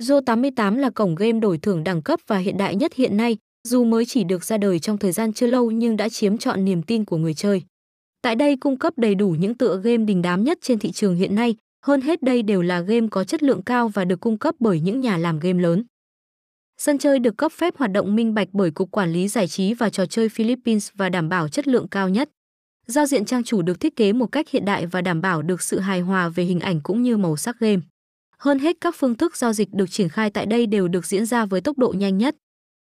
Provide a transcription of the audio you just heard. Yo88 là cổng game đổi thưởng đẳng cấp và hiện đại nhất hiện nay, dù mới chỉ được ra đời trong thời gian chưa lâu nhưng đã chiếm trọn niềm tin của người chơi. Tại đây cung cấp đầy đủ những tựa game đình đám nhất trên thị trường hiện nay, hơn hết đây đều là game có chất lượng cao và được cung cấp bởi những nhà làm game lớn. Sân chơi được cấp phép hoạt động minh bạch bởi Cục Quản lý Giải trí và Trò chơi Philippines và đảm bảo chất lượng cao nhất. Giao diện trang chủ được thiết kế một cách hiện đại và đảm bảo được sự hài hòa về hình ảnh cũng như màu sắc game. Hơn hết, các phương thức giao dịch được triển khai tại đây đều được diễn ra với tốc độ nhanh nhất.